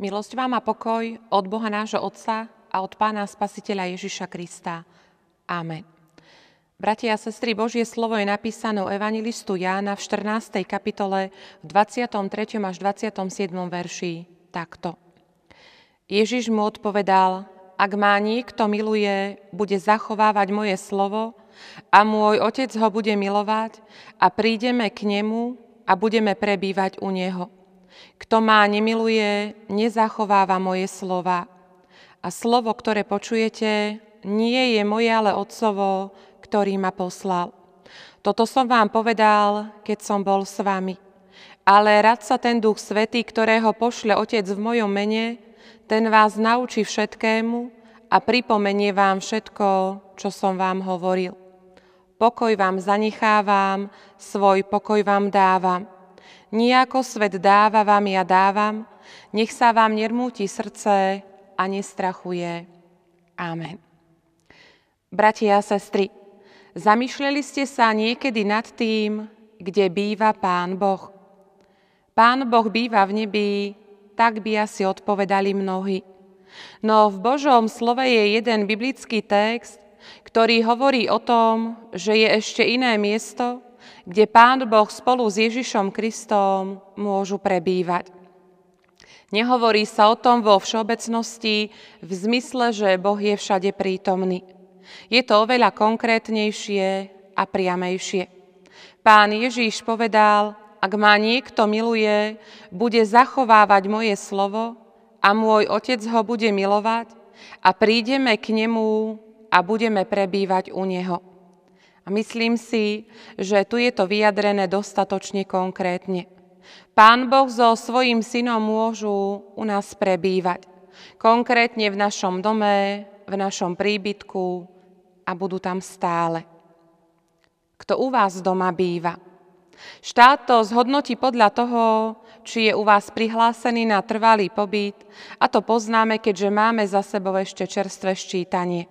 Milosť vám a pokoj od Boha nášho Otca a od Pána Spasiteľa Ježiša Krista. Amen. Bratia a sestry, Božie slovo je napísané v Evangelistu Jána v 14. kapitole v 23. až 27. verši takto. Ježiš mu odpovedal: Ak má niekto miluje, bude zachovávať moje slovo a môj Otec ho bude milovať a prídeme k nemu a budeme prebývať u neho. Kto ma nemiluje, nezachováva moje slova. A slovo, ktoré počujete, nie je moje, ale Otcovo, ktorý ma poslal. Toto som vám povedal, keď som bol s vami. Ale radca, ten Duch Svätý, ktorého pošle Otec v mojom mene, ten vás naučí všetkému a pripomenie vám všetko, čo som vám hovoril. Pokoj vám zanechávam, svoj pokoj vám dávam. Nie ako svet dáva vám, ja dávam, nech sa vám nermúti srdce a nestrachuje. Amen. Bratia a sestry, zamýšľali ste sa niekedy nad tým, kde býva Pán Boh? Pán Boh býva v nebi, tak by asi odpovedali mnohí. No v Božom slove je jeden biblický text, ktorý hovorí o tom, že je ešte iné miesto, kde Pán Boh spolu s Ježišom Kristom môžu prebývať. Nehovorí sa o tom vo všeobecnosti v zmysle, že Boh je všade prítomný. Je to oveľa konkrétnejšie a priamejšie. Pán Ježiš povedal: Ak ma niekto miluje, bude zachovávať moje slovo a môj Otec ho bude milovať a prídeme k nemu a budeme prebývať u neho. A myslím si, že tu je to vyjadrené dostatočne konkrétne. Pán Boh so svojím synom môžu u nás prebývať. Konkrétne v našom dome, v našom príbytku a budú tam stále. Kto u vás doma býva? Štát to zhodnotí podľa toho, či je u vás prihlásený na trvalý pobyt, a to poznáme, keďže máme za sebou ešte čerstvé ščítanie.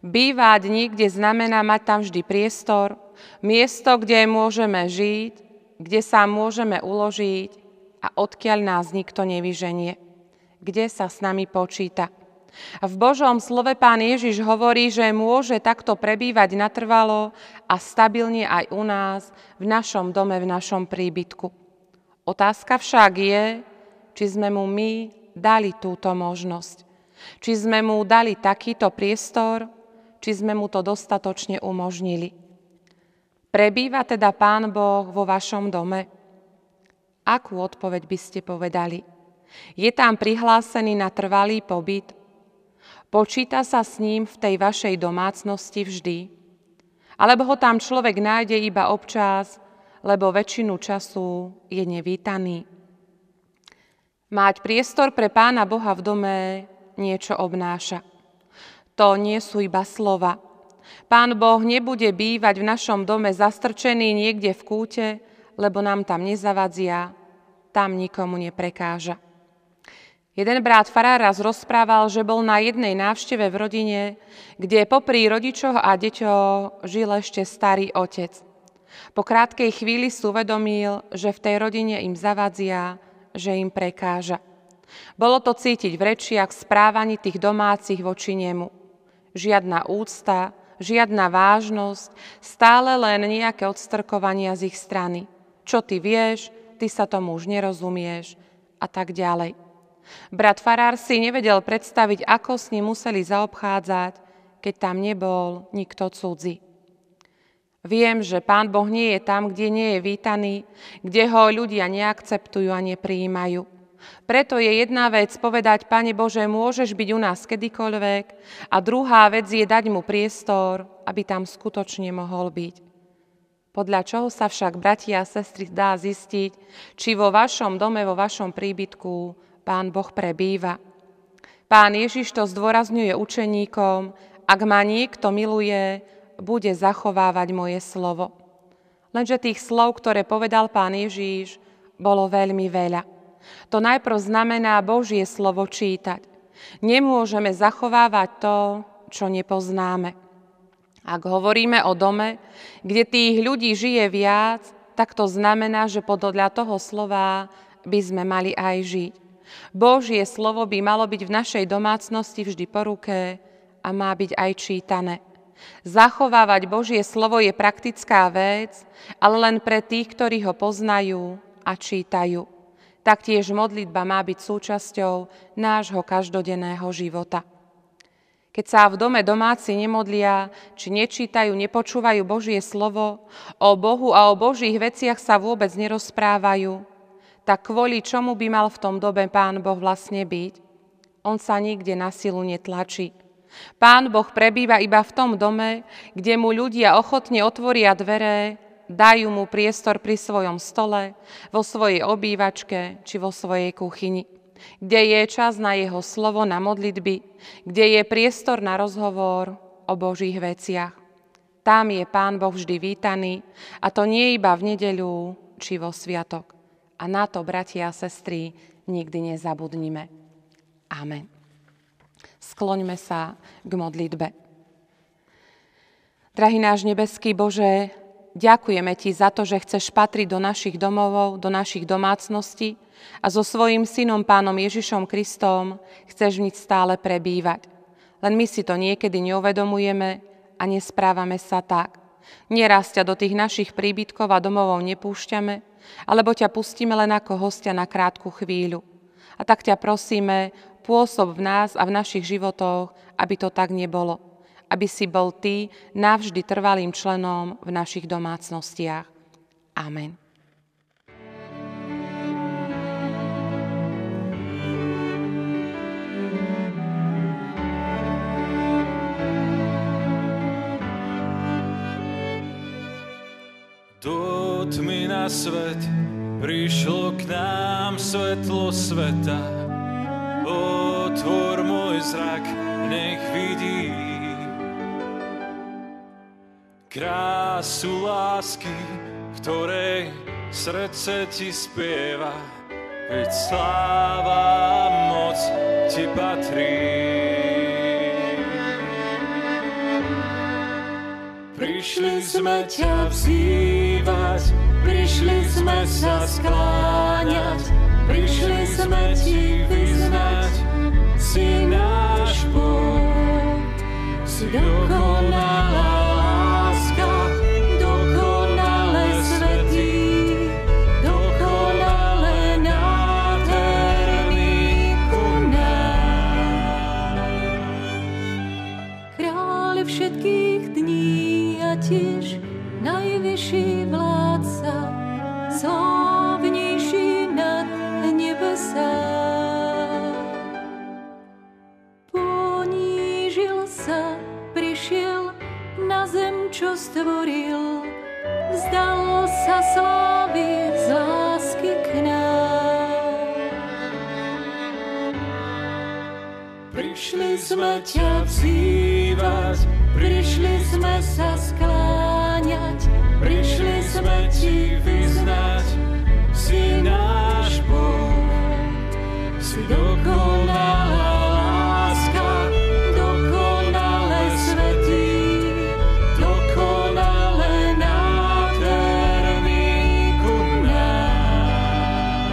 Bývať niekde znamená mať tam vždy priestor, miesto, kde môžeme žiť, kde sa môžeme uložiť a odkiaľ nás nikto nevyženie, kde sa s nami počíta. A v Božom slove Pán Ježiš hovorí, že môže takto prebývať natrvalo a stabilne aj u nás, v našom dome, v našom príbytku. Otázka však je, či sme mu my dali túto možnosť. Či sme mu dali takýto priestor, či sme mu to dostatočne umožnili. Prebýva teda Pán Boh vo vašom dome? Akú odpoveď by ste povedali? Je tam prihlásený na trvalý pobyt? Počíta sa s ním v tej vašej domácnosti vždy? Alebo ho tam človek nájde iba občas, lebo väčšinu času je nevítaný? Mať priestor pre Pána Boha v dome niečo obnáša. To nie sú iba slova. Pán Boh nebude bývať v našom dome zastrčený niekde v kúte, lebo nám tam nezavadzia, tam nikomu neprekáža. Jeden brat farár raz rozprával, že bol na jednej návšteve v rodine, kde popri rodičoch a deťoch žil ešte starý otec. Po krátkej chvíli si uvedomil, že v tej rodine im zavadzia, že im prekáža. Bolo to cítiť v rečiach, správaní tých domácich voči nemu. Žiadna úcta, žiadna vážnosť, stále len nejaké odstrkovania z ich strany. Čo ty vieš, ty sa tomu už nerozumieš a tak ďalej. Brat farár si nevedel predstaviť, ako s ním museli zaobchádzať, keď tam nebol nikto cudzí. Viem, že Pán Boh nie je tam, kde nie je vítaný, kde ho ľudia neakceptujú a neprijímajú. Preto je jedna vec povedať: Pane Bože, môžeš byť u nás kedykoľvek, a druhá vec je dať mu priestor, aby tam skutočne mohol byť. Podľa čoho sa však, bratia a sestry, dá zistiť, či vo vašom dome, vo vašom príbytku Pán Boh prebýva? Pán Ježiš to zdôrazňuje učeníkom: Ak ma niekto miluje, bude zachovávať moje slovo. Lenže tých slov, ktoré povedal Pán Ježiš, bolo veľmi veľa. To najprv znamená Božie slovo čítať. Nemôžeme zachovávať to, čo nepoznáme. Ak hovoríme o dome, kde tých ľudí žije viac, tak to znamená, že podľa toho slova by sme mali aj žiť. Božie slovo by malo byť v našej domácnosti vždy po ruke a má byť aj čítané. Zachovávať Božie slovo je praktická vec, ale len pre tých, ktorí ho poznajú a čítajú. Taktiež modlitba má byť súčasťou nášho každodenného života. Keď sa v dome domáci nemodlia, či nečítajú, nepočúvajú Božie slovo, o Bohu a o Božích veciach sa vôbec nerozprávajú, tak kvôli čomu by mal v tom dobe Pán Boh vlastne byť? On sa nikde na silu netlačí. Pán Boh prebýva iba v tom dome, kde mu ľudia ochotne otvoria dvere, dajú mu priestor pri svojom stole, vo svojej obývačke či vo svojej kuchyni, kde je čas na jeho slovo, na modlitby, kde je priestor na rozhovor o Božích veciach. Tam je Pán Boh vždy vítaný, a to nie iba v nedeľu či vo sviatok. A na to, bratia a sestry, nikdy nezabudnime. Amen. Skloňme sa k modlitbe. Drahý náš nebeský Bože, ďakujeme Ti za to, že chceš patriť do našich domov, do našich domácností a so svojím synom Pánom Ježišom Kristom chceš v nich stále prebývať. Len my si to niekedy neuvedomujeme a nesprávame sa tak. Neraz ťa do tých našich príbytkov a domov nepúšťame, alebo ťa pustíme len ako hostia na krátku chvíľu. A tak ťa prosíme, pôsob v nás a v našich životoch, aby to tak nebolo. Aby si bol Ty navždy trvalým členom v našich domácnostiach. Amen. Do tmy na svet prišlo k nám svetlo sveta. Otvor môj zrak, nech vidí krásu lásky, v ktorej srdce Ti spieva, veď sláva a moc Ti patrí. Prišli sme ťa vzývať, prišli sme sa skláňať, prišli sme Ti vyznať, si náš Boh, si dokonalá láska, dokonale svätý, dokonale nádherný ku nám. Kráľ všetkých dní a tiež najvyšší vládca, slávnejší nad nebesa. Ponížil sa, prišiel na zem, čo stvoril, vzdal sa slávy z lásky k nám. Prišli sme ťa vzývať, prišli sme sa skláňať, prišli sme Ti vyznať, si náš Boh. Si dokonalá láska, dokonale svätý, dokonale nádherný ku nám.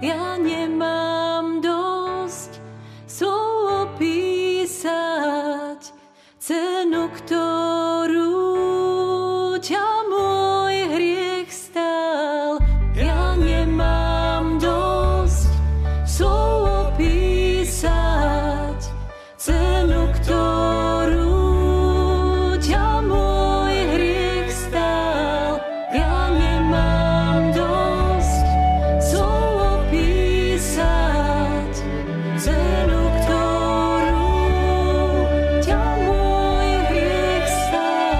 Ja nemám dosť slov opísať cenu, ktorú ťa môj hriech stál. Ja nemám dosť slov opísať cenu, ktorú ťa môj hriech stál. Ja nemám dosť slov opísať cenu, ktorú ťa môj hriech stál.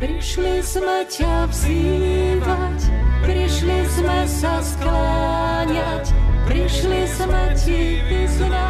Prišli sme ťa vzývať, prišli sme sa skláňať, prišli sme Ti vyznať.